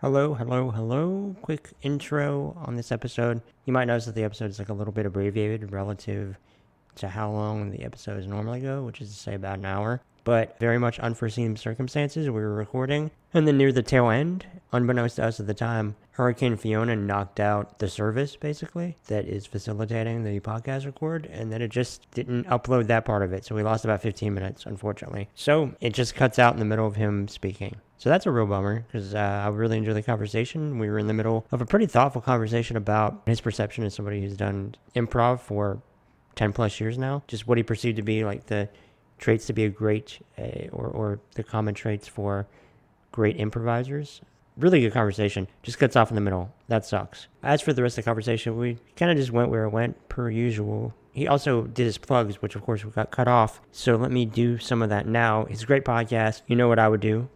Hello. Quick intro on this episode. You might notice that the episode is like a little bit abbreviated relative to how long the episodes normally go, which is to say about an hour. But very much unforeseen circumstances, we were recording. And then near the tail end, unbeknownst to us at the time, Hurricane Fiona knocked out the service, basically, that is facilitating the podcast record. And then it just didn't upload that part of it. So we lost about 15 minutes, unfortunately. So it just cuts out in the middle of him speaking. So that's a real bummer because I really enjoyed the conversation. We were in the middle of a pretty thoughtful conversation about his perception as somebody who's done improv for 10 plus years now. Just what he perceived to be like the traits to be a great or the common traits for great improvisers. Really good conversation. Just cuts off in the middle. That sucks. As for the rest of the conversation, we kind of just went where it went per usual. He also did his plugs, which of course we got cut off. So let me do some of that now. His great podcast, You Know What I Would Do? ?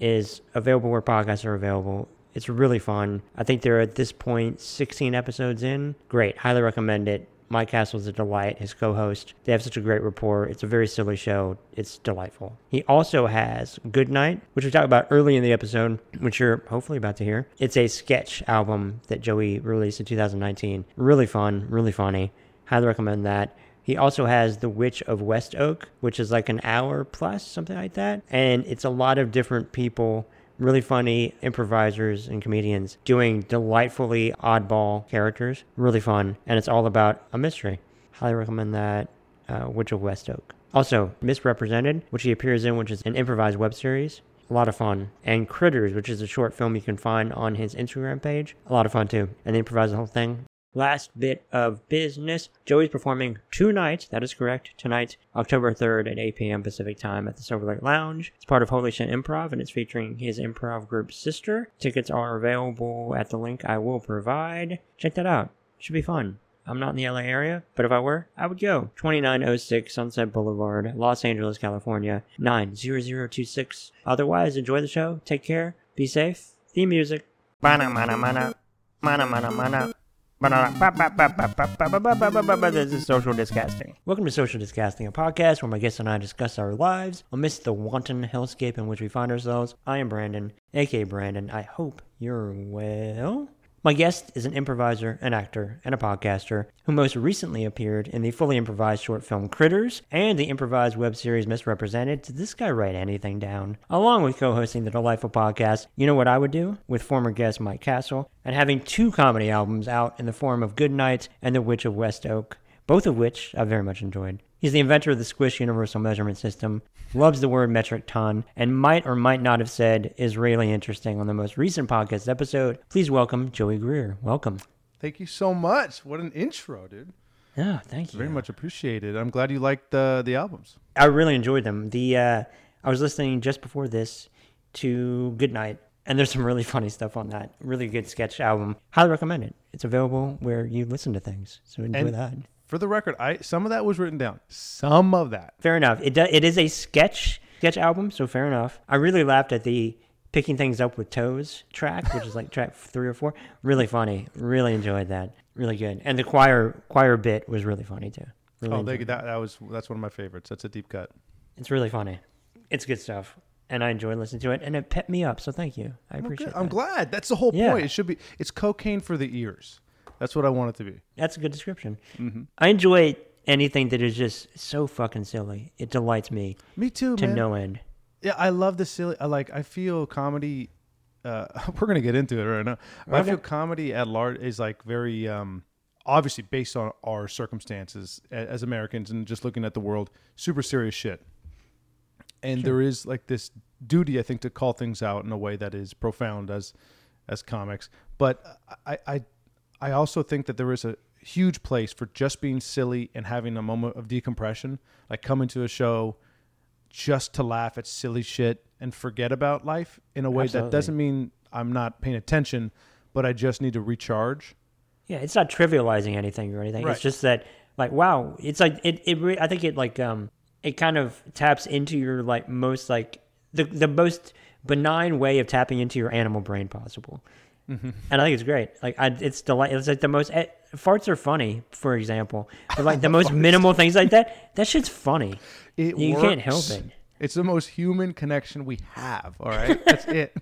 Is available where podcasts are available. It's really fun. I think they're at this point 16 episodes in. Great. Highly recommend it. Mike Castle is a delight, his co-host. They have such a great rapport. It's a very silly show. It's delightful. He also has Good Night, which we talked about early in the episode, which you're hopefully about to hear. It's a sketch album that Joey released in 2019. Really fun, really funny. Highly recommend that. He also has The Witch of West Oak, which is like an hour plus, something like that. And it's a lot of different people, really funny improvisers and comedians doing delightfully oddball characters. Really fun. And it's all about a mystery. Highly recommend that. Witch of West Oak. Also, Misrepresented, which he appears in, which is an improvised web series. A lot of fun. And Critters, which is a short film you can find on his Instagram page. A lot of fun too. And they improvise the whole thing. Last bit of business. Joey's performing tonight. That is correct. Tonight, October 3rd at 8 p.m. Pacific time at the Silver Lake Lounge. It's part of Holy Shit Improv, and it's featuring his improv group, Sister. Tickets are available at the link I will provide. Check that out. It should be fun. I'm not in the LA area, but if I were, I would go. 2906 Sunset Boulevard, Los Angeles, California, 90026. Otherwise, enjoy the show. Take care. Be safe. Theme music. Mana, mana, mana. Mana, mana, mana. This is Social Discasting. Welcome to Social Discasting, a podcast where my guests and I discuss our lives amidst the wanton hellscape in which we find ourselves. I am Brandon, aka Brandon. I hope you're well. My guest is an improviser, an actor, and a podcaster who most recently appeared in the fully improvised short film Critters and the improvised web series Misrepresented. Did this guy write anything down? Along with co-hosting the delightful podcast You Know What I Would Do? With former guest Mike Castle, and having two comedy albums out in the form of Good Night and The Witch of West Oak, both of which I very much enjoyed. He's the inventor of the Squish Universal Measurement System, loves the word metric ton, and might or might not have said is really interesting on the most recent podcast episode. Please welcome Joey Greer. Welcome. Thank you so much. What an intro, dude. Yeah, oh, thank you. Very much appreciated. I'm glad you liked the albums. I really enjoyed them. I was listening just before this to Good Night. And there's some really funny stuff on that. Really good sketch album. Highly recommend it. It's available where you listen to things. So enjoy that. For the record, some of that was written down. Some of that. Fair enough. It is a sketch album, so fair enough. I really laughed at the picking things up with toes track, which is like track 3 or 4. Really funny. Really enjoyed that. Really good. And the choir bit was really funny too. Really thank you. That's one of my favorites. That's a deep cut. It's really funny. It's good stuff. And I enjoyed listening to it, and it pepped me up, so thank you. I appreciate it. I'm glad. That's the whole point. It should be. It's cocaine for the ears. That's what I want it to be. That's a good description. Mm-hmm. I enjoy anything that is just so fucking silly. It delights me. Me too, man. To no end. Yeah, I love the silly. I feel comedy. We're going to get into it right now. Okay. I feel comedy at large is like very obviously based on our circumstances as Americans and just looking at the world. Super serious shit. And There is like this duty, I think, to call things out in a way that is profound as comics. But I also think that there is a huge place for just being silly and having a moment of decompression, like coming to a show just to laugh at silly shit and forget about life in a way that doesn't mean I'm not paying attention, but I just need to recharge. Yeah, it's not trivializing anything or anything. Right. It's just that, like, wow, it's like I think it like it kind of taps into your like most like the most benign way of tapping into your animal brain possible. Mm-hmm. And I think it's great. Like, it's delightful. It's like the most farts are funny, for example. But like the most minimal things like that. That shit's funny. You can't help it. It's the most human connection we have. All right, that's it.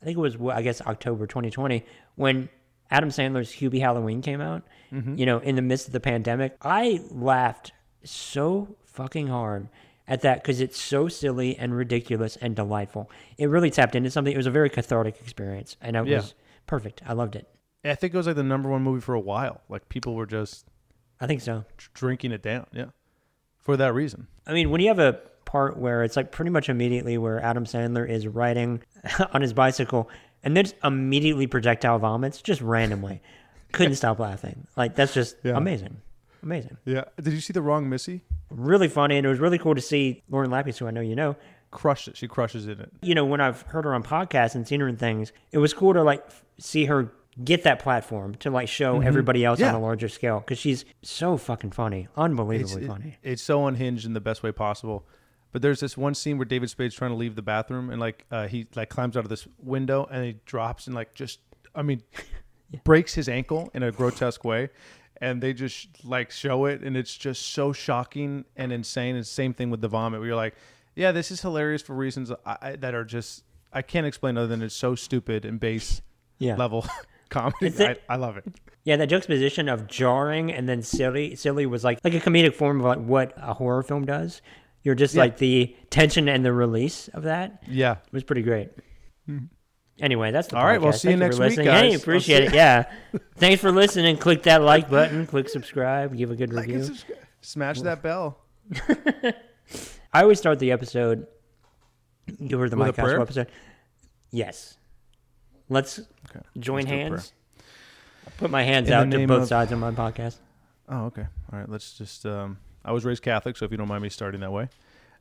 I think it was, I guess, October 2020, when Adam Sandler's Hubie Halloween came out, you know, in the midst of the pandemic. I laughed so fucking hard at that because it's so silly and ridiculous and delightful. It really tapped into something. It was a very cathartic experience, and it was perfect. I loved it. I think it was like the number one movie for a while. Like, people were just... I think so. Drinking it down, yeah. For that reason. I mean, when you have a part where it's like pretty much immediately where Adam Sandler is riding on his bicycle and then immediately projectile vomits just randomly. Couldn't stop laughing. Like, that's just amazing. Amazing. Yeah. Did you see The Wrong Missy? Really funny. And it was really cool to see Lauren Lapis, who I know you know. Crushed it. She crushes it in it. You know, when I've heard her on podcasts and seen her in things, it was cool to like see her get that platform to like show everybody else on a larger scale, because she's so fucking funny. Unbelievably funny. It's so unhinged in the best way possible. But there's this one scene where David Spade's trying to leave the bathroom, and like he like climbs out of this window and he drops and like just, I mean, breaks his ankle in a grotesque way. And they just like show it, and it's just so shocking and insane. And same thing with the vomit, where you're like, yeah, this is hilarious for reasons that are just, I can't explain other than it's so stupid and base level comedy. I love it. Yeah, that juxtaposition of jarring and then silly. Silly was like a comedic form of like what a horror film does. You're just like the tension and the release of that. Yeah. It was pretty great. Anyway, that's the podcast. All right, we'll see you next week, guys. Hey, appreciate it. Yeah. Thanks for listening. Click that like button. Click subscribe. Give a good review. Smash that bell. I always start the episode. You heard the Mike Castle episode. Yes. Let's join hands. I put my hands out to both sides of my podcast. Oh, okay. All right, let's just... I was raised Catholic, so if you don't mind me starting that way.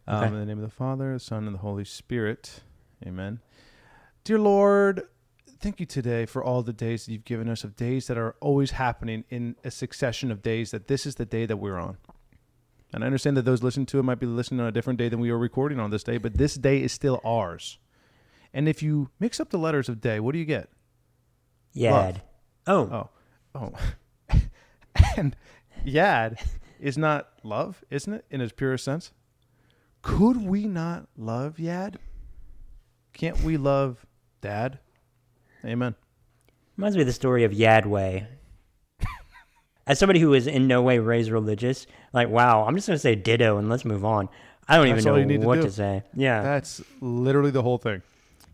Okay. In the name of the Father, the Son, and the Holy Spirit. Amen. Dear Lord, thank you today for all the days that you've given us, of days that are always happening in a succession of days, that this is the day that we're on. And I understand that those listening to it might be listening on a different day than we are recording on this day, but this day is still ours. And if you mix up the letters of day, what do you get? Yad. Love. Oh. And yad is not love, isn't it, in its purest sense? Could we not love Yad? Can't we love Dad? Amen. Reminds me of the story of Yadway. As somebody who is in no way raised religious, like, wow, I'm just going to say ditto and let's move on. I don't even know what to say. Yeah. That's literally the whole thing.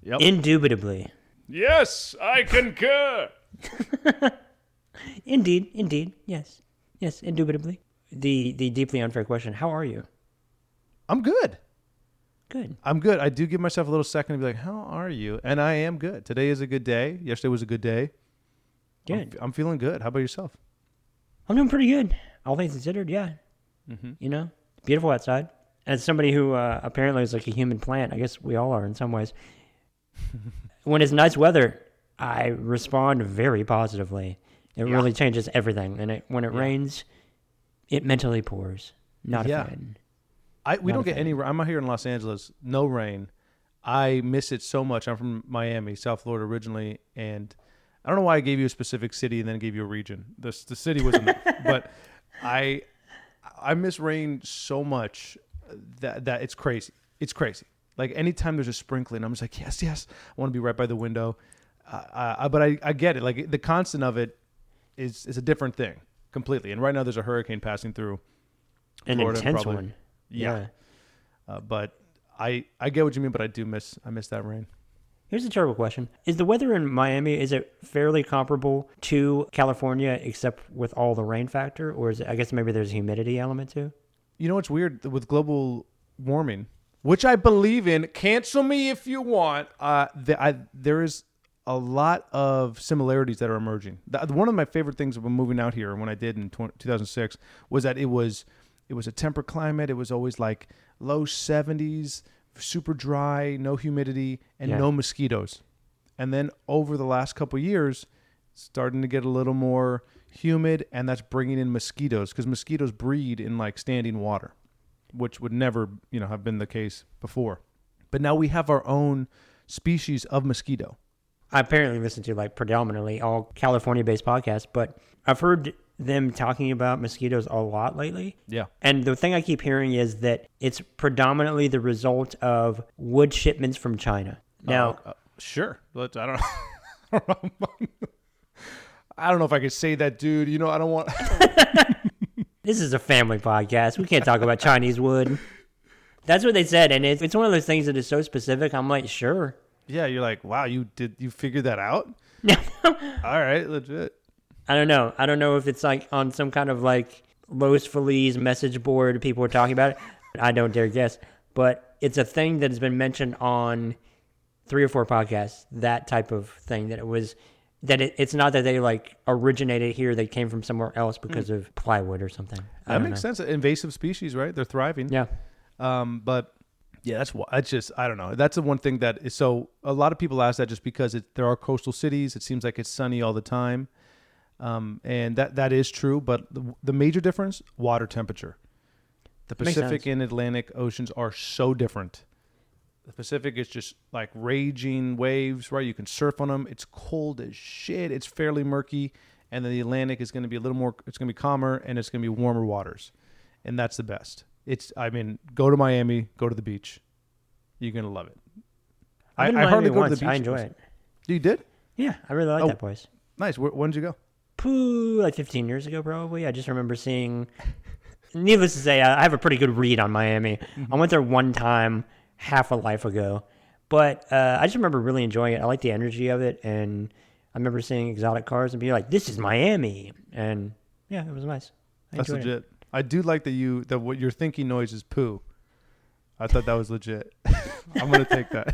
Yep. Indubitably. Yes, I concur. Indeed. Yes. Yes, indubitably. The deeply unfair question. How are you? I'm good. I'm good. I do give myself a little second to be like, how are you? And I am good. Today is a good day. Yesterday was a good day. Good. I'm feeling good. How about yourself? I'm doing pretty good. All things considered, yeah. Mm-hmm. You know, beautiful outside. As somebody who apparently is like a human plant, I guess we all are in some ways. When it's nice weather, I respond very positively. It really changes everything. And when it rains, it mentally pours. Not a fan. We don't get any. I'm out here in Los Angeles. No rain. I miss it so much. I'm from Miami, South Florida originally, and I don't know why I gave you a specific city and then gave you a region. The city was enough, but I miss rain so much that it's crazy. It's crazy. Like anytime there's a sprinkling, I'm just like yes. I want to be right by the window. But I get it. Like the constant of it is a different thing completely. And right now there's a hurricane passing through Florida, an intense one. But I get what you mean, but I do miss that rain. Here's a terrible question. Is the weather in Miami, is it fairly comparable to California except with all the rain factor? Or is it, I guess maybe there's a humidity element too? You know what's weird with global warming, which I believe in, cancel me if you want, there is a lot of similarities that are emerging. One of my favorite things about moving out here, when I did in 2006, was that it was a temperate climate. It was always like low 70s, super dry, no humidity, and no mosquitoes. And then over the last couple of years, it's starting to get a little more humid, and that's bringing in mosquitoes because mosquitoes breed in like standing water, which would never, have been the case before. But now we have our own species of mosquito. I apparently listen to like predominantly all California-based podcasts, but I've heard them talking about mosquitoes a lot lately. Yeah. And the thing I keep hearing is that it's predominantly the result of wood shipments from China. Now, Sure. But I don't know. I don't know if I could say that, dude. You know, I don't want... This is a family podcast. We can't talk about Chinese wood. That's what they said. And it's one of those things that is so specific. I'm like, sure. Yeah, you're like, wow, you figured that out? All right, legit. I don't know. I don't know if it's like on some kind of like Los Feliz message board. People are talking about it. I don't dare guess. But it's a thing that has been mentioned on 3 or 4 podcasts, that type of thing, that it was... That it's not that they like originated here; they came from somewhere else because of plywood or something. That makes sense. Invasive species, right? They're thriving. Yeah. But yeah, that's why. It's just I don't know. That's the one thing that is so. A lot of people ask that just because there are coastal cities. It seems like it's sunny all the time, and that is true. But the major difference: water temperature. The Pacific and Atlantic oceans are so different. The Pacific is just like raging waves, right? You can surf on them. It's cold as shit. It's fairly murky. And then the Atlantic is going to be a little more, it's going to be calmer and it's going to be warmer waters. And that's the best. Go to Miami, go to the beach. You're going to love it. I hardly go to the beach. I enjoy it. You did? Yeah. I really like that place. Nice. When did you go? Like 15 years ago, probably. I just remember seeing, needless to say, I have a pretty good read on Miami. Mm-hmm. I went there one time. Half a life ago, but I just remember really enjoying it. I like the energy of it, and I remember seeing exotic cars and being like, "This is Miami," and yeah, it was nice. That's legit. I do like that what your thinking noise is poo. I thought that was legit. I'm gonna take that.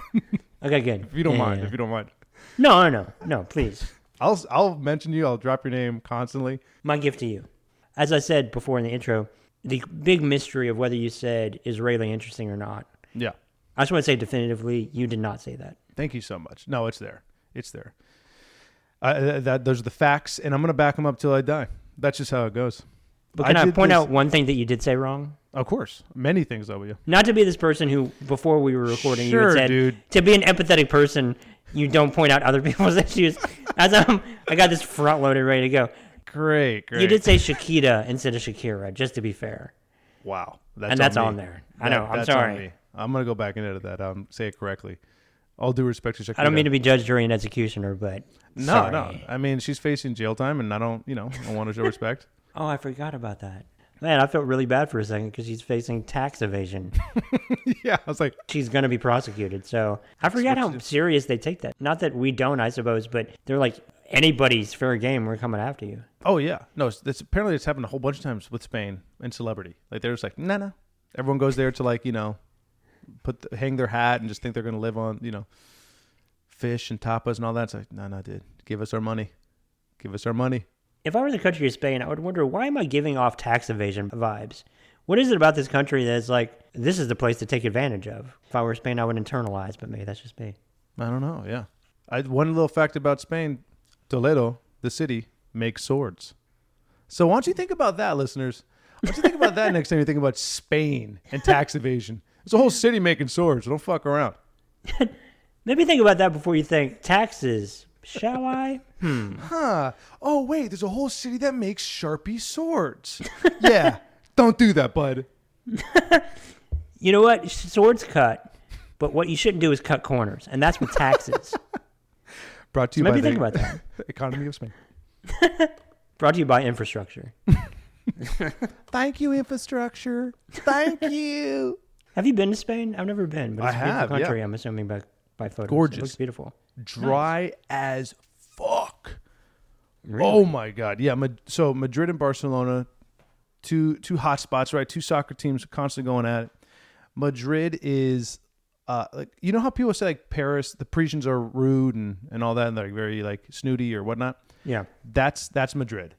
Okay, good. If you don't mind. No, please. I'll mention you. I'll drop your name constantly. My gift to you, as I said before in the intro, the big mystery of whether you said Israeli interesting or not. Yeah. I just want to say definitively, you did not say that. Thank you so much. No, it's there. It's there. Those are the facts, and I'm going to back them up till I die. That's just how it goes. But can I point out one thing that you did say wrong? Of course. Many things, though, you. Not to be this person who, before we were recording, sure, you had said, dude. To be an empathetic person, you don't point out other people's issues. As I got this front-loaded ready to go. Great. You did say Shakita instead of Shakira, just to be fair. Wow. That's on there. I know. I'm sorry. I'm going to go back and edit that. Say it correctly. All due respect to Shakira. I don't mean to be judge, jury, and executioner, but No. I mean, she's facing jail time, and I want to show respect. Oh, I forgot about that. Man, I felt really bad for a second because she's facing tax evasion. Yeah, I was like... She's going to be prosecuted, so... I forgot how serious they take that. Not that we don't, I suppose, but they're like, anybody's fair game. We're coming after you. Oh, yeah. No, apparently it's happened a whole bunch of times with Spain and celebrity. Like, they're just like, nah. Everyone goes there to like, hang their hat and just think they're going to live on, fish and tapas and all that. It's like, no, dude. Give us our money. If I were the country of Spain, I would wonder, why am I giving off tax evasion vibes? What is it about this country that's like, this is the place to take advantage of? If I were Spain, I would internalize, but maybe that's just me. I don't know, yeah. One little fact about Spain, Toledo, the city, makes swords. So why don't you think about that, listeners? Why don't you think about that next time you think about Spain and tax evasion? It's a whole city making swords. Don't fuck around. Maybe think about that before you think taxes. Shall I? Huh. Oh, wait. There's a whole city that makes Sharpie swords. Yeah. Don't do that, bud. You know what? Swords cut. But what you shouldn't do is cut corners. And that's with taxes. Brought to you by maybe think about that. Economy of Spain. Brought to you by infrastructure. Thank you, infrastructure. Thank you. Have you been to Spain? I've never been, but it's a beautiful country, yeah. I'm assuming, by photos. Gorgeous. It looks beautiful. Dry as fuck. Really? Oh, my God. Yeah, so Madrid and Barcelona, two hot spots, right? Two soccer teams constantly going at it. Madrid is, like, you know how people say, like, Paris, the Parisians are rude and all that, and they're like, very, like, snooty or whatnot? Yeah. That's Madrid.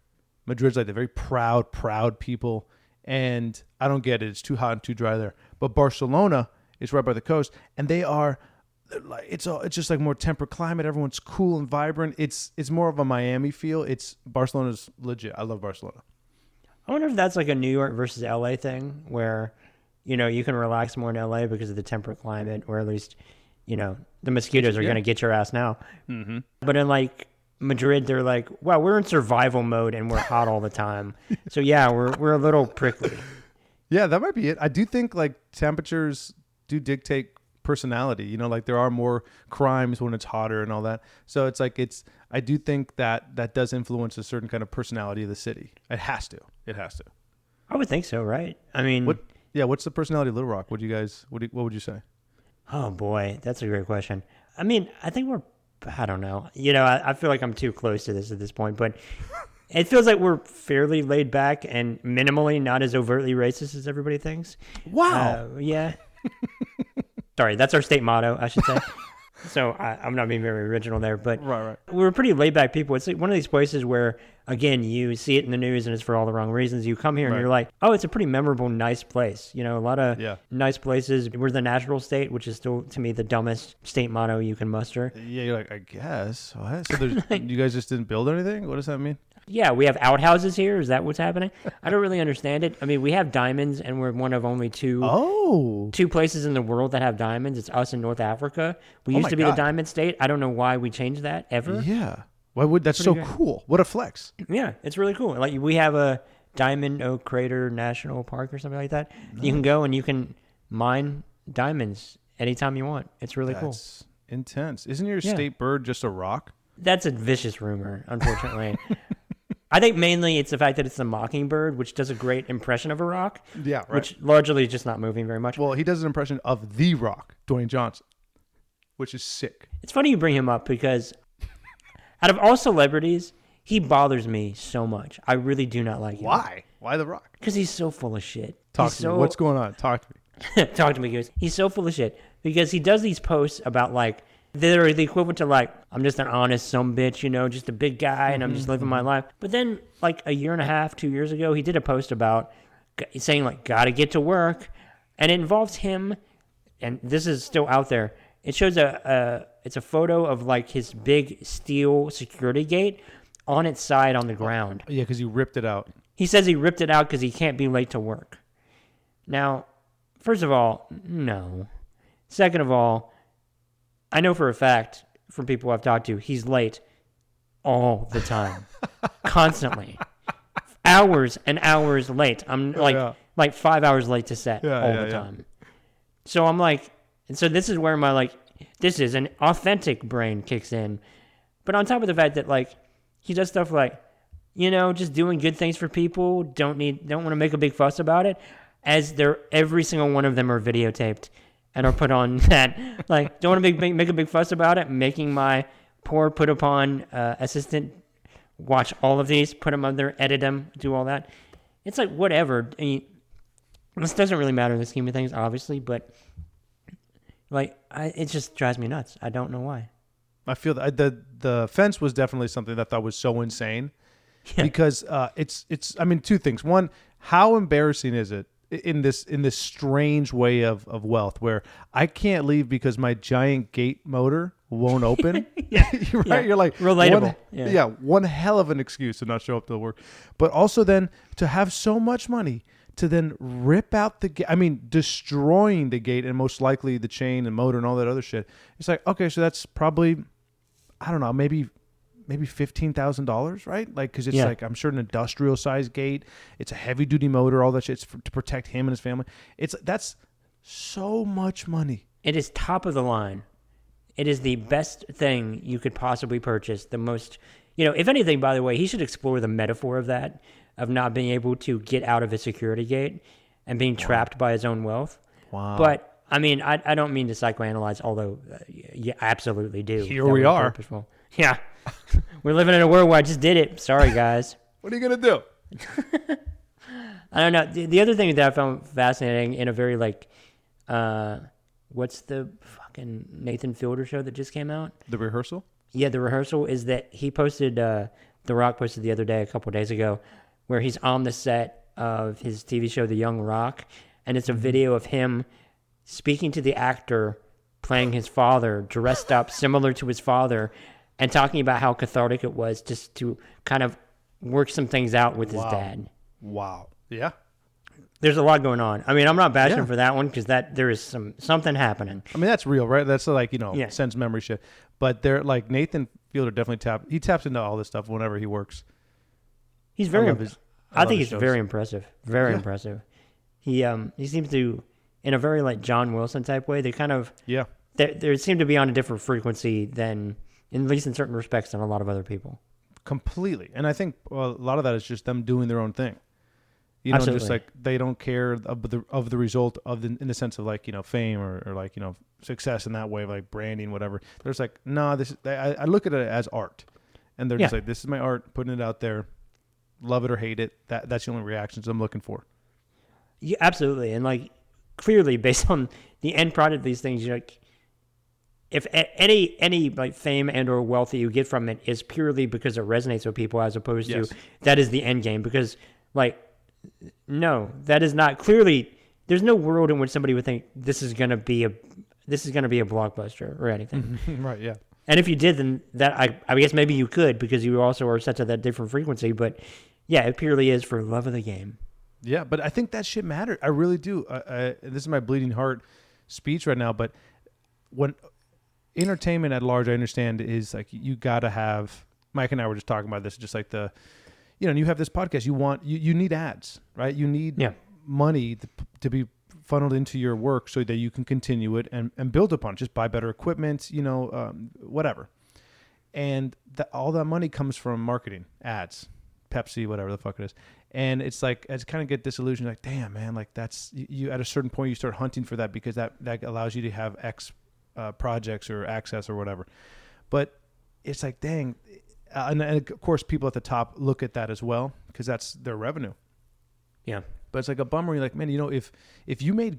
Madrid's, like, the very proud people. And I don't get it. It's too hot and too dry there. But Barcelona is right by the coast, and they are like it's just like more temperate climate. Everyone's cool and vibrant. It's more of a Miami feel. It's Barcelona's legit. I love Barcelona. I wonder if that's like a New York versus LA thing, where you can relax more in LA because of the temperate climate, or at least the mosquitoes are going to get your ass now. Mm-hmm. But in like Madrid, they're like, wow, we're in survival mode and we're hot all the time. So yeah, we're a little prickly. Yeah, that might be it. I do think like temperatures do dictate personality, you know, like there are more crimes when it's hotter and all that. So it's like, it's, I do think that that does influence a certain kind of personality of the city. It has to. I would think so. Right. I mean, what's the personality of Little Rock? What would you say? Oh boy. That's a great question. I mean, I think I don't know. You know, I feel like I'm too close to this at this point, but it feels like we're fairly laid back and minimally not as overtly racist as everybody thinks. Wow. Yeah. Sorry, that's our state motto, I should say. So I'm not being very original there, but right. We're pretty laid back people. It's like one of these places where, again, you see it in the news and it's for all the wrong reasons. You come here and you're like, oh, it's a pretty memorable, nice place. You know, a lot of nice places. We're the natural state, which is still, to me, the dumbest state motto you can muster. Yeah, you're like, I guess. What? So you guys just didn't build anything? What does that mean? Yeah, we have outhouses here. Is that what's happening? I don't really understand it. I mean, we have diamonds, and we're one of only two places in the world that have diamonds. It's us in North Africa. We used to be the diamond state. I don't know why we changed that ever. Yeah. Why would that's so cool. What a flex. Yeah, it's really cool. Like we have a Diamond Oak Crater National Park or something like that. Nice. You can go and you can mine diamonds anytime you want. It's really cool. That's intense. Isn't your state bird just a rock? That's a vicious rumor, unfortunately. I think mainly it's the fact that it's the mockingbird, which does a great impression of a rock. Yeah, right. Which largely is just not moving very much. Well, he does an impression of the Rock, Dwayne Johnson, which is sick. It's funny you bring him up because out of all celebrities, he bothers me so much. I really do not like him. Why? Why the Rock? Because he's so full of shit. Talk to me. What's going on? Talk to me. Talk to me, guys. He's so full of shit because he does these posts about like, they're the equivalent to like, I'm just an honest sumbitch, you know, just a big guy and I'm just living my life. But then like a year and a half, 2 years ago, he did a post about saying like, gotta get to work. And it involves him. And this is still out there. It shows it's a photo of like his big steel security gate on its side on the ground. Yeah, because he ripped it out. He says he ripped it out because he can't be late to work. Now, first of all, no. Second of all, I know for a fact, from people I've talked to, he's late all the time, constantly, hours and hours late. I'm like 5 hours late to set all the time. So I'm like, and so this is where my like, this is an authentic brain kicks in. But on top of the fact that like, he does stuff like, you know, just doing good things for people, don't want to make a big fuss about it, as every single one of them are videotaped. And are put on that, like, don't want to make a big fuss about it, making my poor put-upon assistant watch all of these, put them on there, edit them, do all that. It's like, whatever. I mean, this doesn't really matter in the scheme of things, obviously, but, like, it just drives me nuts. I don't know why. I feel that the fence was definitely something that I thought was so insane because it's, I mean, two things. One, how embarrassing is it? In this strange way of wealth where I can't leave because my giant gate motor won't open. Right? Yeah. You're like relatable. One hell of an excuse to not show up to work. But also then to have so much money to then rip out the gate. I mean, destroying the gate and most likely the chain and motor and all that other shit. It's like, okay, so that's probably, I don't know, maybe $15,000, right? Like, because it's like, I'm sure an industrial size gate. It's a heavy duty motor, all that shit. It's to protect him and his family. That's so much money. It is top of the line. It is the best thing you could possibly purchase. The most, you know, if anything, by the way, he should explore the metaphor of that, of not being able to get out of his security gate and being trapped by his own wealth. Wow. But I mean, I don't mean to psychoanalyze, although you absolutely do. Here we are. Purposeful. Yeah. We're living in a world where I just did it. Sorry, guys. What are you going to do? I don't know. The other thing that I found fascinating in a very like, what's the fucking Nathan Fielder show that just came out? The Rehearsal? Yeah, The Rehearsal is that he posted, The Rock posted the other day, a couple of days ago, where he's on the set of his TV show, The Young Rock. And it's a video of him speaking to the actor playing his father, dressed up similar to his father, and talking about how cathartic it was just to kind of work some things out with his dad. Wow. Yeah. There's a lot going on. I mean, I'm not bashing for that one because that there is something happening. I mean, that's real, right? That's like, you know, sense memory shit. But they're like Nathan Fielder definitely taps into all this stuff whenever he works. He's very, I think he's very impressive. Very impressive. He seems to in a very like John Wilson type way. They kind of they seem to be on a different frequency than, at least in certain respects, than a lot of other people. Completely. And I think a lot of that is just them doing their own thing. You know, absolutely. Just like they don't care of the result of the, in the sense of like, you know, fame or like, you know, success in that way, like branding, whatever. They're just like, nah, I look at it as art, and they're just like, this is my art, putting it out there, love it or hate it. That's the only reactions I'm looking for. Yeah, absolutely. And like clearly based on the end product of these things, you're like, if any like fame and or wealth that you get from it is purely because it resonates with people, as opposed to that is the end game, because like. No, that is not clearly. There's no world in which somebody would think this is gonna be a blockbuster or anything, right? Yeah. And if you did, then that I guess maybe you could, because you also are set to that different frequency. But yeah, it purely is for love of the game. Yeah, but I think that shit mattered. I really do. This is my bleeding heart speech right now, but when entertainment at large, I understand is like you gotta have. Mike and I were just talking about this, just like the. You know, and you have this podcast, you need ads, right? You need money to be funneled into your work so that you can continue it and build upon it. Just buy better equipment, you know, whatever. And all that money comes from marketing, ads, Pepsi, whatever the fuck it is. And it's like, I kind of get disillusioned, like, damn, man, like that's, you at a certain point, you start hunting for that because that allows you to have X projects or access or whatever. But it's like, dang, and of course, people at the top look at that as well because that's their revenue. Yeah, but it's like a bummer. You're like, man, you know, if you made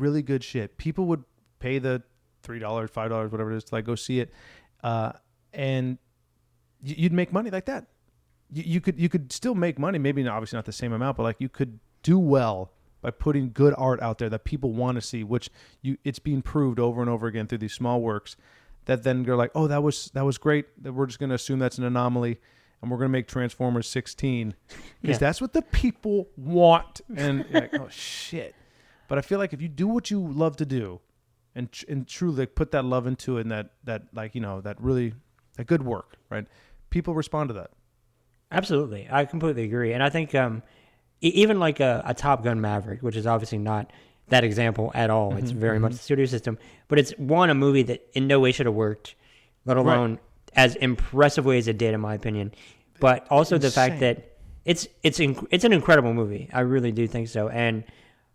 really good shit, people would pay the $3, $5, whatever it is, to like go see it, and you'd make money like that. You could still make money, maybe obviously not the same amount, but like you could do well by putting good art out there that people want to see, which it's being proved over and over again through these small works. That then go like, oh, that was great. That we're just going to assume that's an anomaly, and we're going to make Transformers 16 because that's what the people want. And you're like, oh shit! But I feel like if you do what you love to do, and truly like, put that love into it, and that like, you know, that really that good work, right? People respond to that. Absolutely, I completely agree, and I think even like a Top Gun Maverick, which is obviously not. That example at all. It's very much the studio system, but it's a movie that in no way should have worked, let alone as impressively as it did, in my opinion. But also the fact that it's an incredible movie. I really do think so. And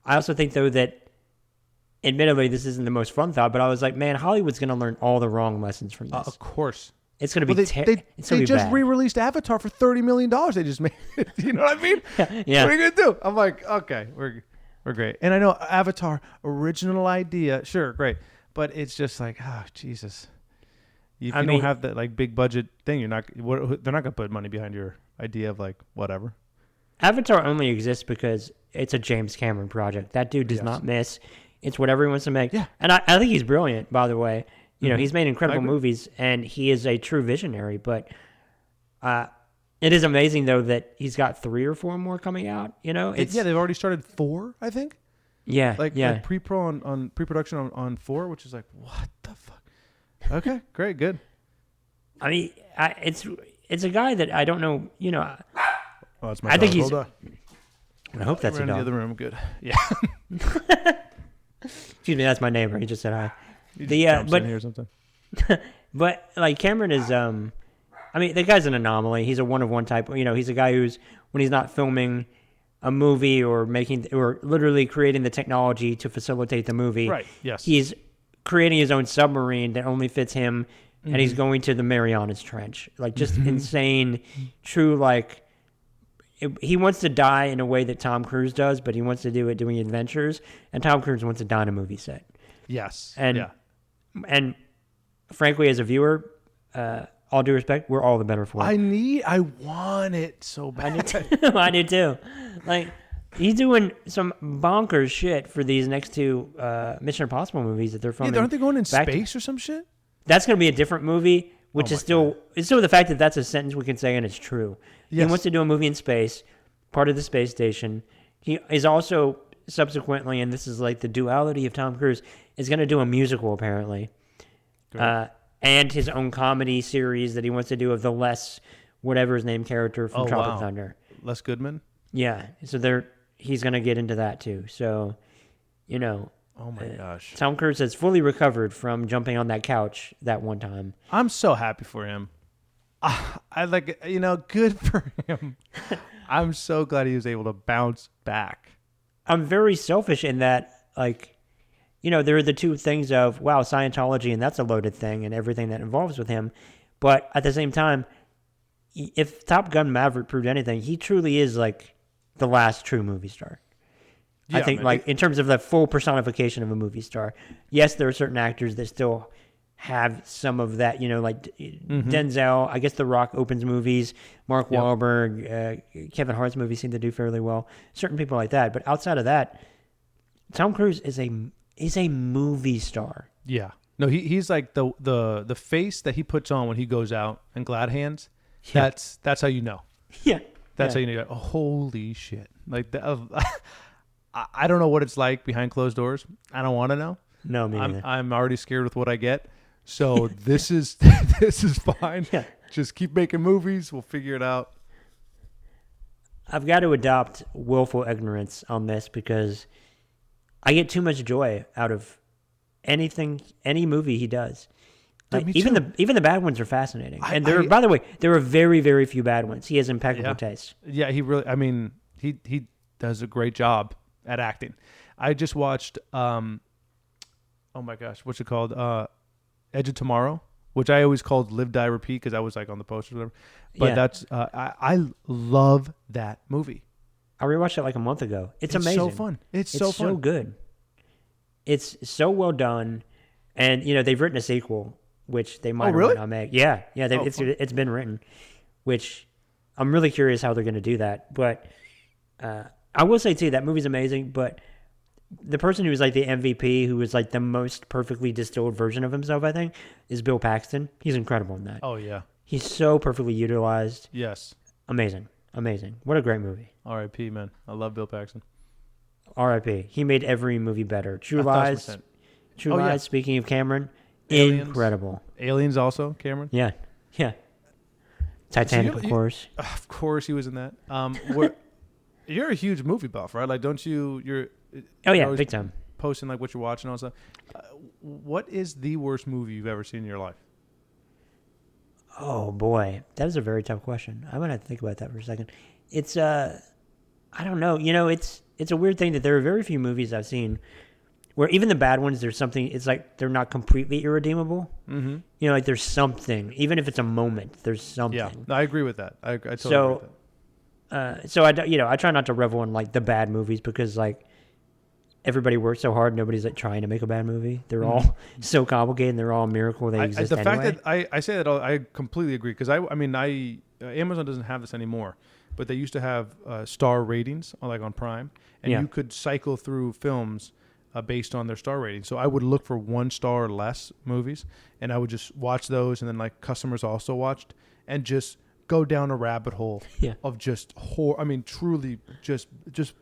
I also think though that, admittedly, this isn't the most fun thought, but I was like, man, Hollywood's going to learn all the wrong lessons from this. Of course. It's going to be terrible. They just re-released Avatar for $30 million. They just made it. You know what I mean? Yeah. What are you going to do? I'm like, okay, we're great. And I know Avatar, original idea. Sure, great. But it's just like, oh, Jesus. If you don't have that like big budget thing, they're not going to put money behind your idea of like whatever. Avatar only exists because it's a James Cameron project. That dude does not miss. It's whatever he wants to make. Yeah. And I think he's brilliant, by the way. You know, he's made incredible movies and he is a true visionary. But it is amazing, though, that he's got 3 or 4 more coming out, you know? They've already started 4, I think. Yeah, like pre-pro on pre-production on 4, which is like, what the fuck? Okay, great, good. I mean, it's a guy that I don't know, you know. Oh, that's my dog. I think he's... Hold on. I hope that's a dog. In the other room, good. Yeah. Excuse me, that's my neighbor. He just said hi. He jumps in here or something. But, like, Cameron is... I mean, the guy's an anomaly. He's a one-of-one type. You know, he's a guy who's, when he's not filming a movie or making or literally creating the technology to facilitate the movie, right? Yes. He's creating his own submarine that only fits him, and he's going to the Marianas Trench. Like, just insane, true, like... He wants to die in a way that Tom Cruise does, but he wants to do it doing adventures, and Tom Cruise wants to die in a movie set. Yes. And frankly, as a viewer... all due respect, we're all the better for it. I want it so bad. I do too. Like, he's doing some bonkers shit for these next 2 Mission Impossible movies that they're filming. Yeah, aren't they going in space or some shit? That's going to be a different movie, which is still... God. It's still the fact that that's a sentence we can say and it's true. Yes. He wants to do a movie in space, part of the space station. He is also subsequently, and this is like the duality of Tom Cruise, is going to do a musical apparently. Great. And his own comedy series that he wants to do of the Les, whatever his name, character from Tropic Thunder. Les Goodman? Yeah. So he's going to get into that too. So, you know. Oh my gosh. Tom Cruise has fully recovered from jumping on that couch that one time. I'm so happy for him. I like, you know, good for him. I'm so glad he was able to bounce back. I'm very selfish in that, like, you know, there are the two things of, wow, Scientology, and that's a loaded thing and everything that involves with him. But at the same time, if Top Gun Maverick proved anything, he truly is like the last true movie star. Yeah, I think, man, like in terms of the full personification of a movie star. Yes, there are certain actors that still have some of that, you know, like Denzel, I guess The Rock opens movies, Mark Wahlberg, Kevin Hart's movies seem to do fairly well. Certain people like that. But outside of that, Tom Cruise is a movie star. Yeah. No, he's like the face that he puts on when he goes out and glad hands. Yeah. That's how you know. Yeah. That's how you know. Oh, holy shit. Like that. I don't know what it's like behind closed doors. I don't want to know. No, me neither. I'm already scared with what I get. So this is fine. Yeah. Just keep making movies. We'll figure it out. I've got to adopt willful ignorance on this because I get too much joy out of anything, any movie he does. Like, even the bad ones are fascinating. By the way, there are very, very few bad ones. He has impeccable taste. Yeah, he really, I mean, he does a great job at acting. I just watched, oh my gosh, what's it called? Edge of Tomorrow, which I always called Live, Die, Repeat because I was like on the poster or whatever. But that's, I love that movie. I rewatched it like a month ago. It's amazing. It's so fun. It's so good. It's so well done. And, you know, they've written a sequel, which they might or might not make. Yeah. Yeah. It's been written, which I'm really curious how they're going to do that. But I will say, too, that movie's amazing. But the person who was like the MVP, who was like the most perfectly distilled version of himself, I think, is Bill Paxton. He's incredible in that. Oh, yeah. He's so perfectly utilized. Yes. Amazing. Amazing. What a great movie. R.I.P., man. I love Bill Paxton. R.I.P. He made every movie better. True Lies, speaking of Cameron, Aliens. Incredible. Aliens also, Cameron? Yeah. Yeah. Titanic, so of course. Of course he was in that. You're a huge movie buff, right? Like, don't you... You're big time. Posting, like, what you're watching and all stuff. What is the worst movie you've ever seen in your life? Oh, boy. That is a very tough question. I'm going to have to think about that for a second. It's, I don't know. You know, it's a weird thing that there are very few movies I've seen where even the bad ones, there's something, it's like they're not completely irredeemable. Mm-hmm. You know, like there's something, even if it's a moment, there's something. Yeah, no, I agree with that. I totally agree with that. So I try not to revel in like the bad movies because like everybody works so hard, nobody's like trying to make a bad movie. They're all so complicated and they're all a miracle they exist anyway. The fact that I say that, I completely agree because I mean, Amazon doesn't have this anymore. But they used to have star ratings, like on Prime, and you could cycle through films based on their star rating. So I would look for 1 star or less movies, and I would just watch those, and then like customers also watched, and just go down a rabbit hole of just horror. I mean, truly just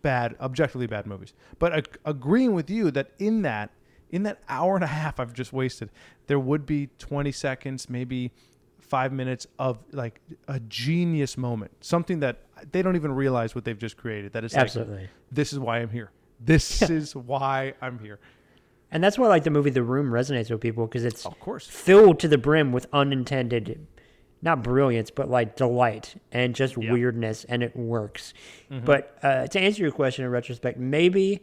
bad, objectively bad movies. But agreeing with you that in that hour and a half I've just wasted, there would be 20 seconds, maybe 5 minutes of like a genius moment, something that they don't even realize what they've just created. That is absolutely. Like, this is why I'm here. This is why I'm here. And that's why like the movie The Room resonates with people because it's of course filled to the brim with unintended, not brilliance, but like delight and just weirdness, and it works. Mm-hmm. But to answer your question in retrospect, maybe,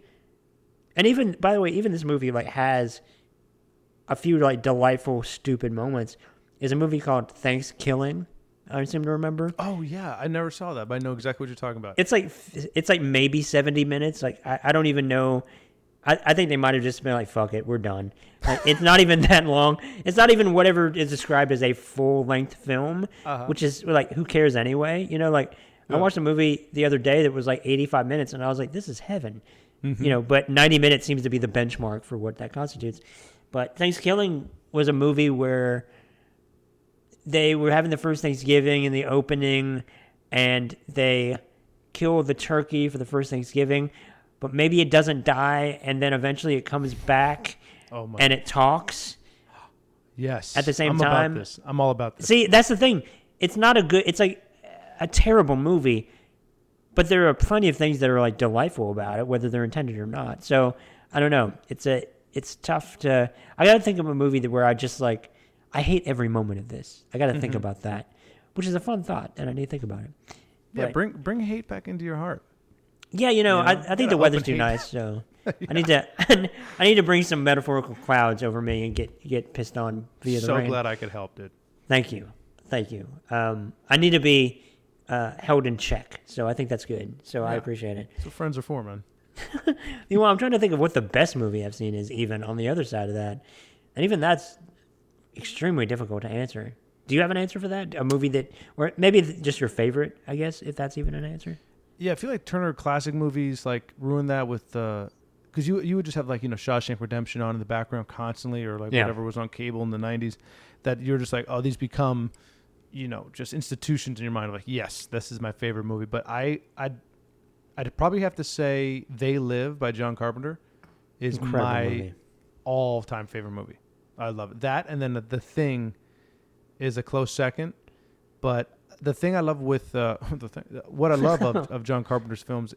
and even by the way, even this movie like has a few like delightful stupid moments. Is a movie called Thanksgiving. I seem to remember. Oh yeah, I never saw that, but I know exactly what you're talking about. It's like maybe 70 minutes. Like I don't even know. I think they might have just been like, "Fuck it, we're done." Like, it's not even that long. It's not even whatever is described as a full length film, which is like, who cares anyway? You know, like I watched a movie the other day that was like 85 minutes, and I was like, "This is heaven," you know. But 90 minutes seems to be the benchmark for what that constitutes. But Thanksgiving was a movie where they were having the first Thanksgiving in the opening, and they kill the turkey for the first Thanksgiving, but maybe it doesn't die, and then eventually it comes back, and it talks. Yes. At the same time. About this. I'm all about this. See, that's the thing. It's not a good... It's like a terrible movie, But there are plenty of things that are like delightful about it, whether they're intended or not. So I don't know. It's tough to. I got to think of a movie that where I just like I hate every moment of this. I got to think about that, which is a fun thought, and I need to think about it. Yeah, but, bring hate back into your heart. Yeah, I think the weather's too nice, so yeah. I need to bring some metaphorical clouds over me and get pissed on via the rain. So glad I could help, dude. Thank you. I need to be held in check, so I think that's good. So yeah. I appreciate it. So friends are for, man. I'm trying to think of what the best movie I've seen is, even on the other side of that, and even that's extremely difficult to answer. Do you have an answer for that? A movie that, or maybe just your favorite, I guess, if that's even an answer. Yeah, I feel like Turner Classic Movies like ruined that with because you would just have like Shawshank Redemption on in the background constantly, or like whatever was on cable in the 90s, that you're just like, oh, these become just institutions in your mind. Like, yes, this is my favorite movie. But I'd probably have to say They Live by John Carpenter is my all-time favorite movie. I love it. That and then The Thing is a close second, but. The thing I love with what I love of John Carpenter's films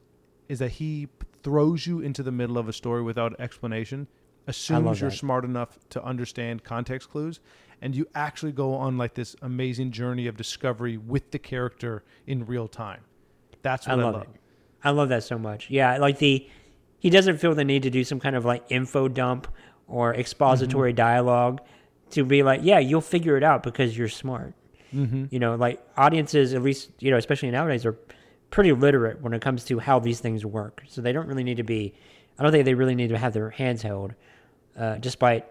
is that he throws you into the middle of a story without explanation, assumes you're smart enough to understand context clues, and you actually go on like this amazing journey of discovery with the character in real time. That's what I love. I love that so much. Yeah, like he doesn't feel the need to do some kind of like info dump or expository dialogue to be like, yeah, you'll figure it out because you're smart. Mm-hmm. Like audiences, at least, especially nowadays, are pretty literate when it comes to how these things work. So they don't really need to be, I don't think they really need to have their hands held, despite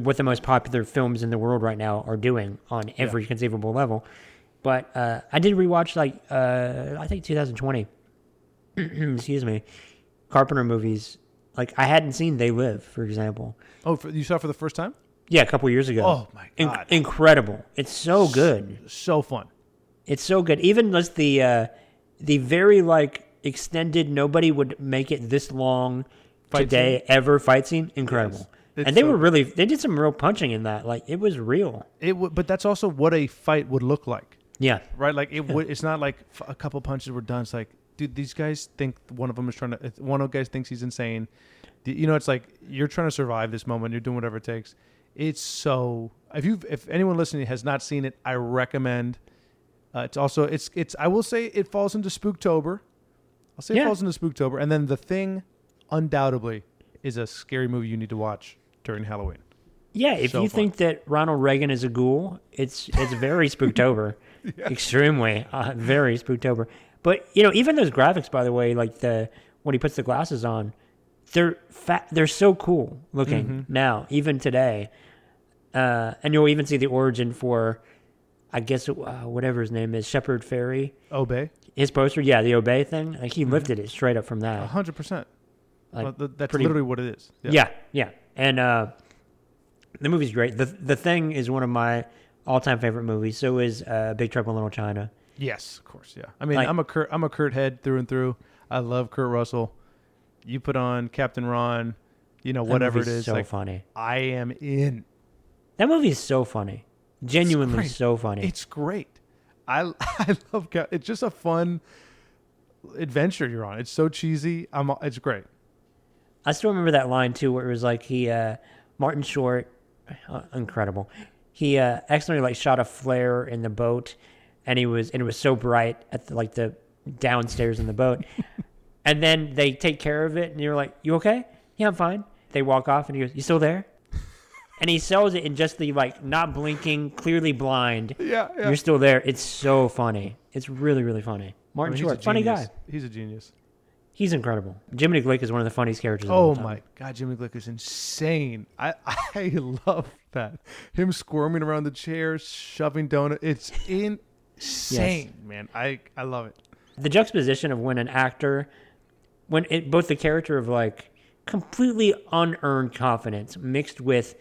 what the most popular films in the world right now are doing on every conceivable level. But I did rewatch, I think 2020, excuse me, Carpenter movies. Like, I hadn't seen They Live, for example. Oh, you saw it for the first time? Yeah, a couple years ago. Oh, my God. Incredible. It's so good. So fun. It's so good. Even just the very, extended, nobody would make it this long fight today scene. Ever fight scene. Incredible. Yes. And they did some real punching in that. Like, it was real. But that's also what a fight would look like. Yeah. Right? Like, it's not like a couple punches were done. It's like, dude, these guys think one of them is one of the guys thinks he's insane. It's like, you're trying to survive this moment. You're doing whatever it takes. It's so. If anyone listening has not seen it, I recommend. It's also. I will say it falls into Spooktober. I'll say it falls into Spooktober, and then The Thing, undoubtedly, is a scary movie you need to watch during Halloween. Yeah, if you think that Ronald Reagan is a ghoul, it's very Spooktober, extremely very Spooktober. But even those graphics, by the way, like when he puts the glasses on, they're so cool looking now, even today. And you'll even see the origin for, I guess, whatever his name is, Shepard Fairey. Obey? His poster, yeah, the Obey thing. Like, he lifted it straight up from that. 100%. That's literally what it is. Yeah. And the movie's great. The Thing is one of my all-time favorite movies. So is Big Trouble in Little China. Yes, of course, yeah. I mean, I'm a Kurt head through and through. I love Kurt Russell. You put on Captain Ron, whatever it is. So funny. I am in. That movie is so funny. Genuinely so funny. It's great. I love it. It's just a fun adventure you're on. It's so cheesy. It's great. I still remember that line too, where it was like he, Martin Short, incredible. He accidentally shot a flare in the boat, and it was so bright at the downstairs in the boat, and then they take care of it, and you're like, you okay? Yeah, I'm fine. They walk off, and he goes, you still there? And he sells it in just the, not blinking, clearly blind. Yeah. You're still there. It's so funny. It's really, really funny. Martin Short, funny guy. He's a genius. He's incredible. Jimmy Glick is one of the funniest characters of all time. Oh, my God. Jimmy Glick is insane. I love that. Him squirming around the chair, shoving donuts. It's insane, man. I love it. The juxtaposition of when an actor, both the character of, completely unearned confidence mixed with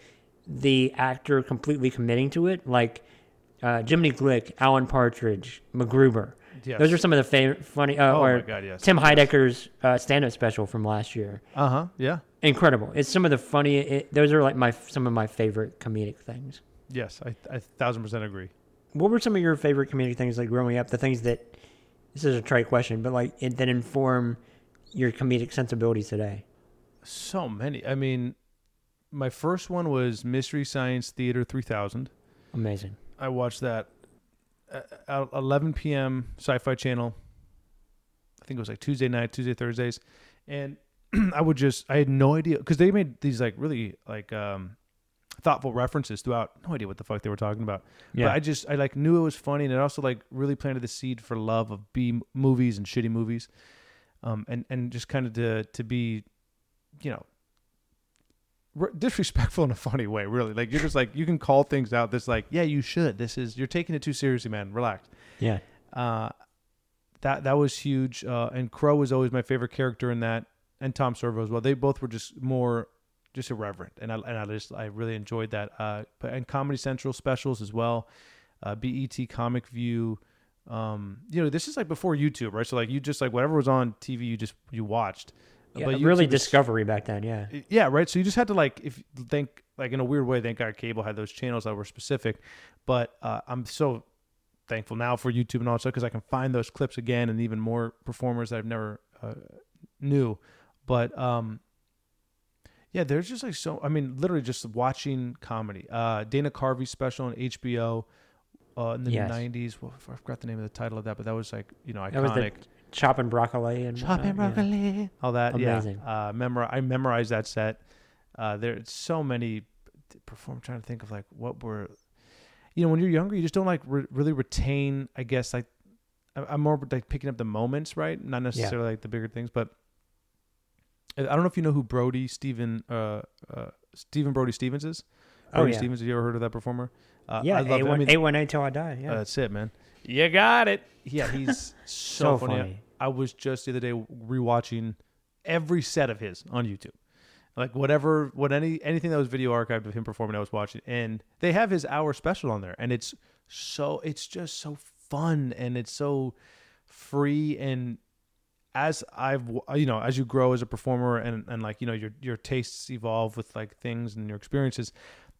the actor completely committing to it, Jiminy Glick, Alan Partridge, MacGruber. Yes. Those are some of the funny. Or my God, yes. Tim Heidecker's stand-up special from last year. Yeah. Incredible. It's some of the funny. Those are some of my favorite comedic things. Yes, I 1,000% agree. What were some of your favorite comedic things growing up? The things that this is a trite question, but like it then inform your comedic sensibilities today? So many. I mean, my first one was Mystery Science Theater 3000. Amazing. I watched that at 11 p.m. Sci-Fi Channel. I think it was like Tuesday night, Tuesday, Thursdays. And I had no idea, because they made these like really like thoughtful references throughout. No idea what the fuck they were talking about. Yeah. But I like knew it was funny, and it also like really planted the seed for love of B movies and shitty movies. And just kind of to be, you know, disrespectful in a funny way, really. Like you're just like, you can call things out. That's like, yeah, you should. You're taking it too seriously, man. Relax. Yeah. That was huge. And Crow was always my favorite character in that, and Tom Servo as well. They both were just more just irreverent, and I really enjoyed that. And Comedy Central specials as well, BET Comic View. You know, this is like before YouTube, right? So like you just like whatever was on TV, you watched. Yeah, but really Discovery back then, yeah. Yeah, right. So you just had to like, in a weird way, thank God cable had those channels that were specific. But I'm so thankful now for YouTube and all that stuff, because I can find those clips again and even more performers that I've never knew. But yeah, there's just like so. I mean, literally just watching comedy. Dana Carvey's special on HBO in the 90s. Well, I forgot the name of the title of that, but that was like, you know, iconic. That was the chopping broccoli and yeah. All that. Amazing. Yeah. I memorized that set. There's so many perform. Trying to think of like what were. You know, when you're younger, you just don't like really retain. I guess like I'm more like picking up the moments, right? Not necessarily like the bigger things, but. I don't know if you know who Brody Stevens is. Brody Stevens, have you ever heard of that performer? Yeah, A1A Till I Die. Yeah. That's it, man. You got it. Yeah, he's so funny. I was just the other day rewatching every set of his on YouTube. Like anything that was video archived of him performing, I was watching. And they have his hour special on there. And it's just so fun, and it's so free, and as you grow as a performer and like, you know, your tastes evolve with like things and your experiences,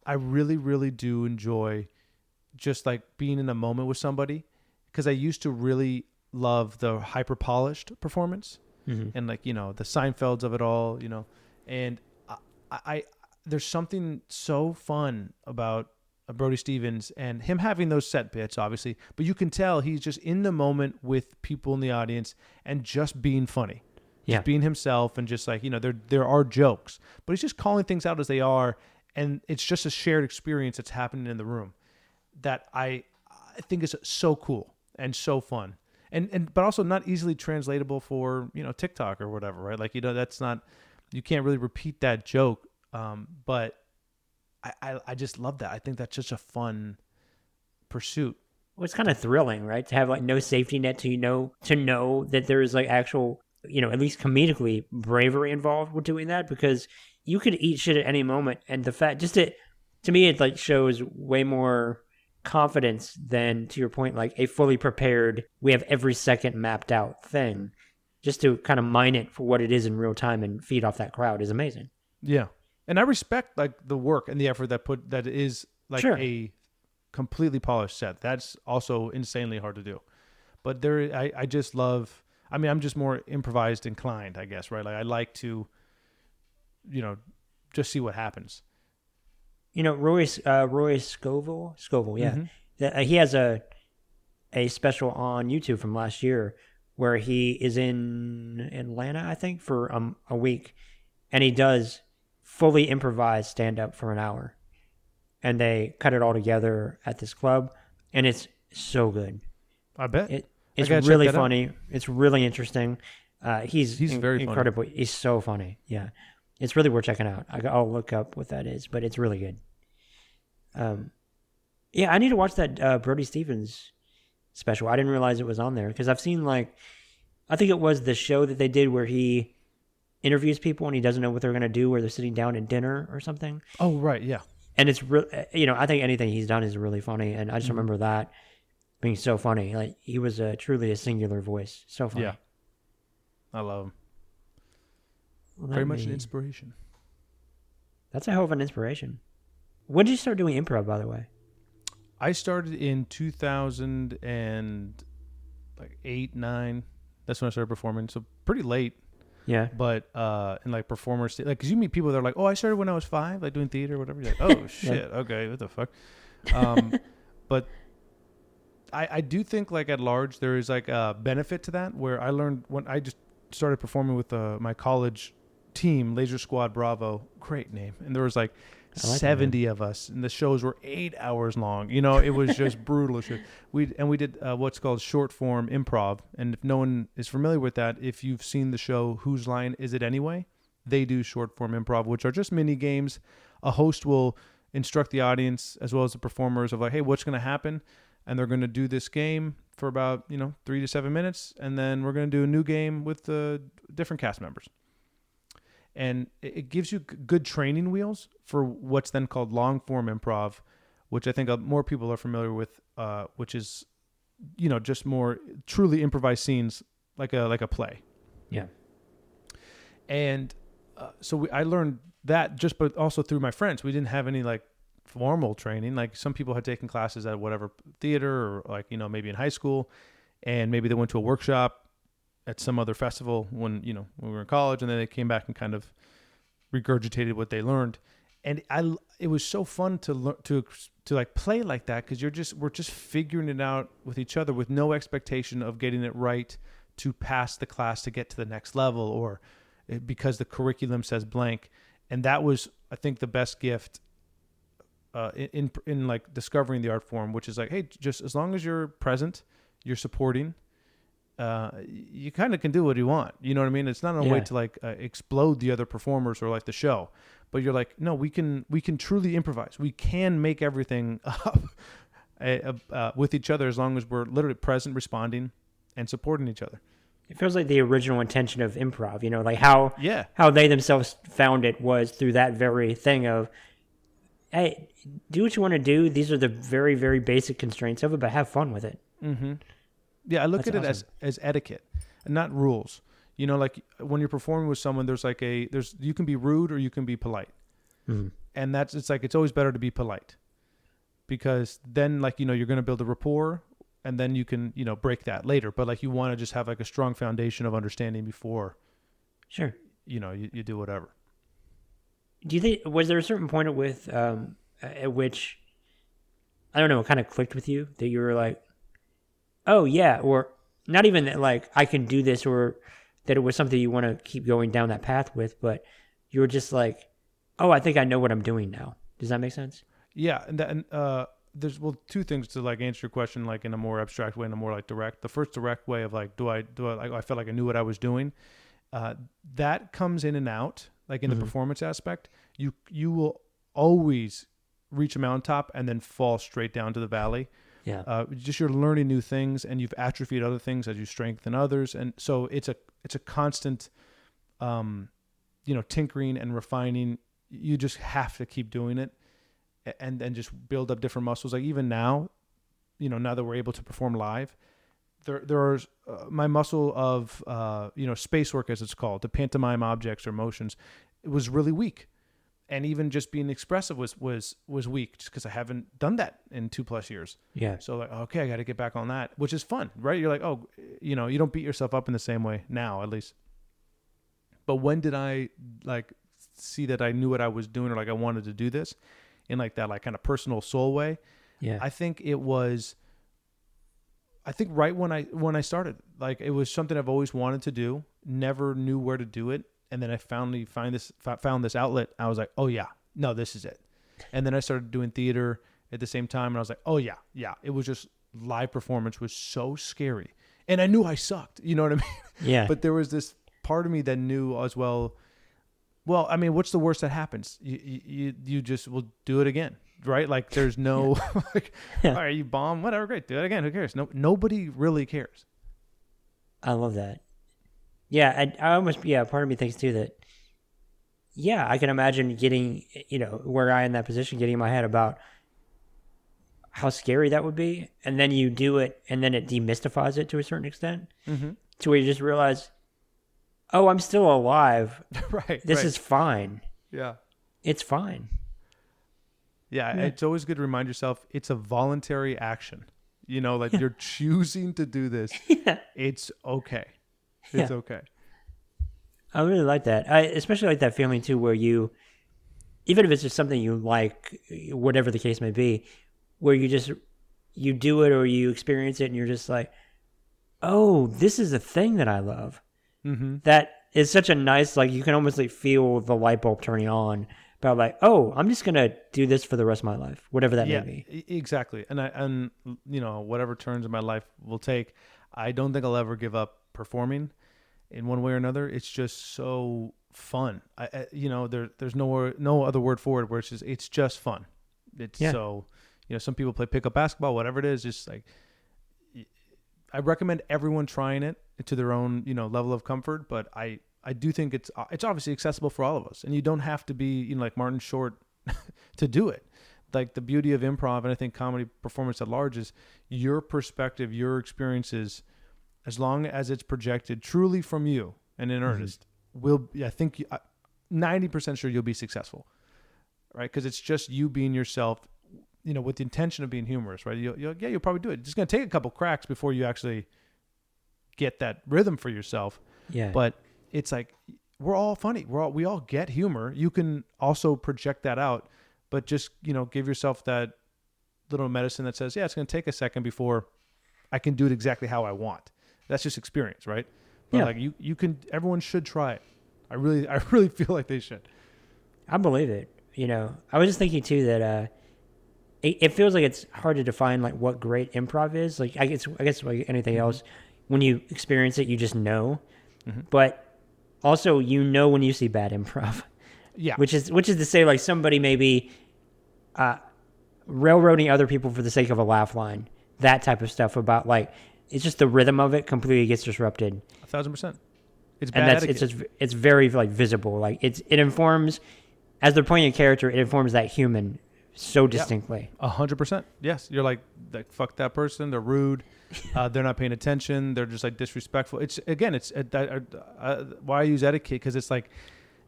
I really, really do enjoy just like being in a moment with somebody, because I used to really love the hyper polished performance and like, you know, the Seinfelds of it all, you know, and I there's something so fun about Brody Stevens and him having those set bits, obviously, but you can tell he's just in the moment with people in the audience and just being funny, just being himself, and just like, you know, there are jokes, but he's just calling things out as they are, and it's just a shared experience that's happening in the room that I think is so cool and so fun, and but also not easily translatable for, you know, TikTok or whatever, right? Like, you know, that's not, you can't really repeat that joke, but. I just love that. I think that's such a fun pursuit. Well, it's kind of thrilling, right? To have like no safety net, to know that there is like actual, you know, at least comedically, bravery involved with doing that, because you could eat shit at any moment, and the fact just it to me it like shows way more confidence than, to your point, like a fully prepared, we have every second mapped out thing. Just to kind of mine it for what it is in real time and feed off that crowd is amazing. Yeah. And I respect like the work and the effort that is like a completely polished set. That's also insanely hard to do. But there, I just love. I mean, I'm just more improvised inclined, I guess, right? Like I like to, you know, just see what happens. You know, Roy Scoville, yeah. He has a special on YouTube from last year where he is in Atlanta, I think, for a week, and he does. Fully improvised stand-up for an hour, and they cut it all together at this club, and it's so good. I bet it's really funny. It's really interesting. He's very incredible. Funny. He's so funny. Yeah, it's really worth checking out. I'll look up what that is, but it's really good. Yeah, I need to watch that Brody Stevens special. I didn't realize it was on there, because I've seen like, I think it was the show that they did where he interviews people and he doesn't know what they're going to do, or they're sitting down at dinner or something. Oh, right. Yeah. And it's really, you know, I think anything he's done is really funny. And I just remember that being so funny. Like he was truly a singular voice. So funny. Yeah. I love him. Very much an inspiration. That's a hell of an inspiration. When did you start doing improv, by the way? I started in 2000 and like 8, 9. That's when I started performing. So pretty late. Yeah. But and like performers, like, cause you meet people that are like, oh, I started when I was 5, like doing theater or whatever. You're like, oh shit, okay, what the fuck. But I do think like at large there is like a benefit to that, where I learned when I just started performing with my college team, Laser Squad Bravo, great name, and there was like 70 of us, and the shows were 8 hours long. You know, it was just brutal shit. We did what's called short form improv, and if no one is familiar with that, if you've seen the show Whose Line Is It Anyway, they do short form improv, which are just mini games. A host will instruct the audience as well as the performers of like, hey, what's going to happen, and they're going to do this game for about 3 to 7 minutes, and then we're going to do a new game with the different cast members. And it gives you good training wheels for what's then called long-form improv, which I think more people are familiar with, which is, just more truly improvised scenes, like a play. Yeah. And I learned that just, but also through my friends. We didn't have any like formal training. Like some people had taken classes at whatever theater, or like maybe in high school, and maybe they went to a workshop at some other festival when we were in college, and then they came back and kind of regurgitated what they learned. And it was so fun to learn, to like play like that, because we're just figuring it out with each other with no expectation of getting it right to pass the class to get to the next level, or because the curriculum says blank. And that was, I think, the best gift in like discovering the art form, which is like, hey, just as long as you're present, you're supporting, you kind of can do what you want. You know what I mean? It's not a way to like explode the other performers or like the show, but you're like, no, we can truly improvise. We can make everything up with each other, as long as we're literally present, responding, and supporting each other. It feels like the original intention of improv, like how they themselves found it, was through that very thing of, hey, do what you want to do. These are the very, very basic constraints of it, but have fun with it. Mm-hmm. Yeah, I look That's at awesome. It as etiquette, not rules. Like when you're performing with someone, there's like you can be rude or you can be polite. Mm-hmm. And it's always better to be polite, because then like, you're going to build a rapport, and then you can, break that later. But like, you want to just have like a strong foundation of understanding before, sure, you do whatever. Do you think, was there a certain point at which, I don't know, it kind of clicked with you that you were like, oh yeah, or not even that like I can do this, or that it was something you want to keep going down that path with, but you were just like, oh, I think I know what I'm doing now. Does that make sense? Yeah, and there's two things to like answer your question like in a more abstract way and a more like direct. The first direct way of like, I felt like I knew what I was doing. That comes in and out, like in the performance aspect. You will always reach a mountaintop and then fall straight down to the valley. Yeah. Just you're learning new things, and you've atrophied other things as you strengthen others. And so it's a constant, tinkering and refining. You just have to keep doing it, and then just build up different muscles. Like even now, now that we're able to perform live, there are my muscle of, space work, as it's called, to pantomime objects or motions. It was really weak. And even just being expressive was weak, just because I haven't done that in 2+ years. Yeah. So like, okay, I got to get back on that, which is fun, right? You're like, oh, you don't beat yourself up in the same way now, at least. But when did I like see that I knew what I was doing, or like I wanted to do this in like that, like kind of personal soul way? Yeah. I think right when I started, like it was something I've always wanted to do, never knew where to do it. And then I finally found this outlet. I was like, oh yeah, no, this is it. And then I started doing theater at the same time. And I was like, oh yeah. It was just, live performance was so scary. And I knew I sucked, you know what I mean? Yeah. But there was this part of me that knew as well, I mean, what's the worst that happens? You just will do it again, right? Like there's no, all right, you bomb, whatever, great, do it again. Who cares? No, nobody really cares. I love that. Yeah, I almost, part of me thinks too that, I can imagine getting, were I in that position, getting in my head about how scary that would be. And then you do it, and then it demystifies it to a certain extent, to where you just realize, oh, I'm still alive. Right. This is fine. Yeah. It's fine. Yeah, it's always good to remind yourself it's a voluntary action. You know, like you're choosing to do this. Yeah. It's okay. It's okay. I really like that. I especially like that feeling too, where you, even if it's just something you like, whatever the case may be, where you just, you do it or you experience it and you're just like, oh, this is a thing that I love. Mm-hmm. That is such a nice, like you can almost like feel the light bulb turning on about like, oh, I'm just going to do this for the rest of my life, whatever that may be. Exactly. And you know, whatever turns in my life will take, I don't think I'll ever give up performing in one way or another. It's just so fun. I you know, there's no other word for it, where it's just fun. It's so, you know, some people play pickup basketball, whatever it is, just like, I recommend everyone trying it to their own, you know, level of comfort. But I do think it's obviously accessible for all of us, and you don't have to be, you know, like Martin Short to do it. Like the beauty of improv, and I think comedy performance at large, is your perspective, your experiences, as long as it's projected truly from you and in earnest, will, I think, 90% sure you'll be successful, right? Because it's just you being yourself, you know, with the intention of being humorous, right? You'll probably do it. It's going to take a couple cracks before you actually get that rhythm for yourself. Yeah. But it's like, we're all funny. We all get humor. You can also project that out, but just, you know, give yourself that little medicine that says, yeah, it's going to take a second before I can do it exactly how I want. That's just experience, right? But like you can, everyone should try it. I really feel like they should. I believe it. You know, I was just thinking too that it feels like it's hard to define like what great improv is. Like I guess like anything else, when you experience it, you just know. Mm-hmm. But also, you know, when you see bad improv, which is to say, like somebody maybe railroading other people for the sake of a laugh line, that type of stuff about like. It's just the rhythm of it completely gets disrupted. 1,000%. It's bad etiquette. It's very like visible. Like it informs, as they're playing a character, it informs that human so distinctly. 100%. Yes, you're like fuck that person. They're rude. They're not paying attention. They're just like disrespectful. It's why I use etiquette, because it's like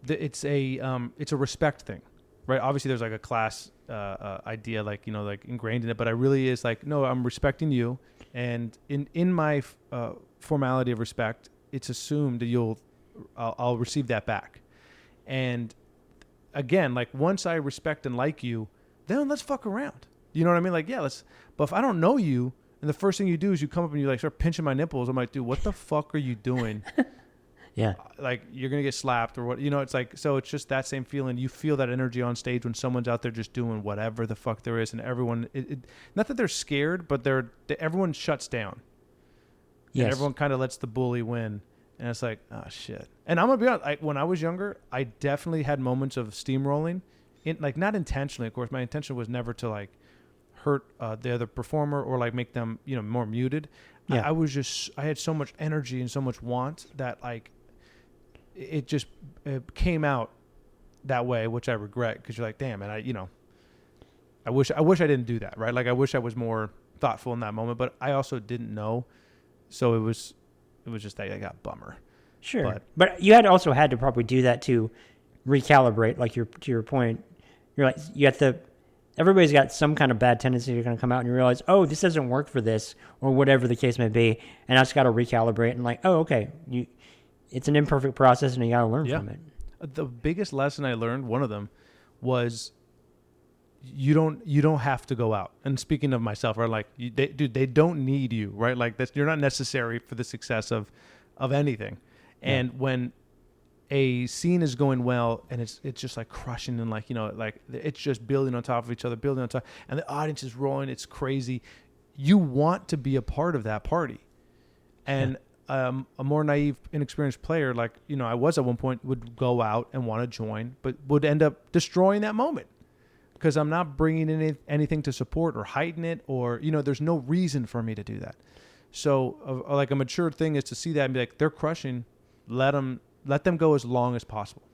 it's a respect thing, right? Obviously, there's like a class idea, like, you know, like ingrained in it. But I really is like, no, I'm respecting you. And in my formality of respect, it's assumed that I'll receive that back. And again, like once I respect and like you, then let's fuck around. You know what I mean? Like, yeah, let's. But if I don't know you, and the first thing you do is you come up and you like start pinching my nipples, I'm like, dude, what the fuck are you doing? Yeah. Like you're gonna get slapped or what? You know, it's like, so it's just that same feeling. You feel that energy on stage when someone's out there just doing whatever the fuck there is, and everyone, not that they're scared, but everyone shuts down. Yes. And everyone kind of lets the bully win, and it's like, oh shit. And I'm gonna be honest, when I was younger, I definitely had moments of steamrolling, in like not intentionally, of course. My intention was never to like hurt the other performer or like make them, you know, more muted. Yeah. I had so much energy and so much want that like. It came out that way, which I regret, because you're like, damn, and I wish I didn't do that, right? Like I wish I was more thoughtful in that moment, but I also didn't know, so it was just that I got bummer. Sure, but you had to probably do that to recalibrate. Like to your point, you're like you have to. Everybody's got some kind of bad tendency. You're going to come out and you realize, oh, this doesn't work for this, or whatever the case may be, and I just got to recalibrate and like, oh, okay, you. It's an imperfect process, and you got to learn from it. The biggest lesson I learned, one of them, was you don't have to go out. And speaking of myself, right, like, they don't need you, right? Like, that's, you're not necessary for the success of anything. And when a scene is going well, and it's just like crushing, and like, you know, like it's just building on top of each other, and the audience is rolling, it's crazy. You want to be a part of that party, and. Yeah. A more naive, inexperienced player, like, you know, I was at one point, would go out and want to join, but would end up destroying that moment because I'm not bringing in anything to support or heighten it, or, you know, there's no reason for me to do that. So like a mature thing is to see that and be like, they're crushing. Let them go as long as possible.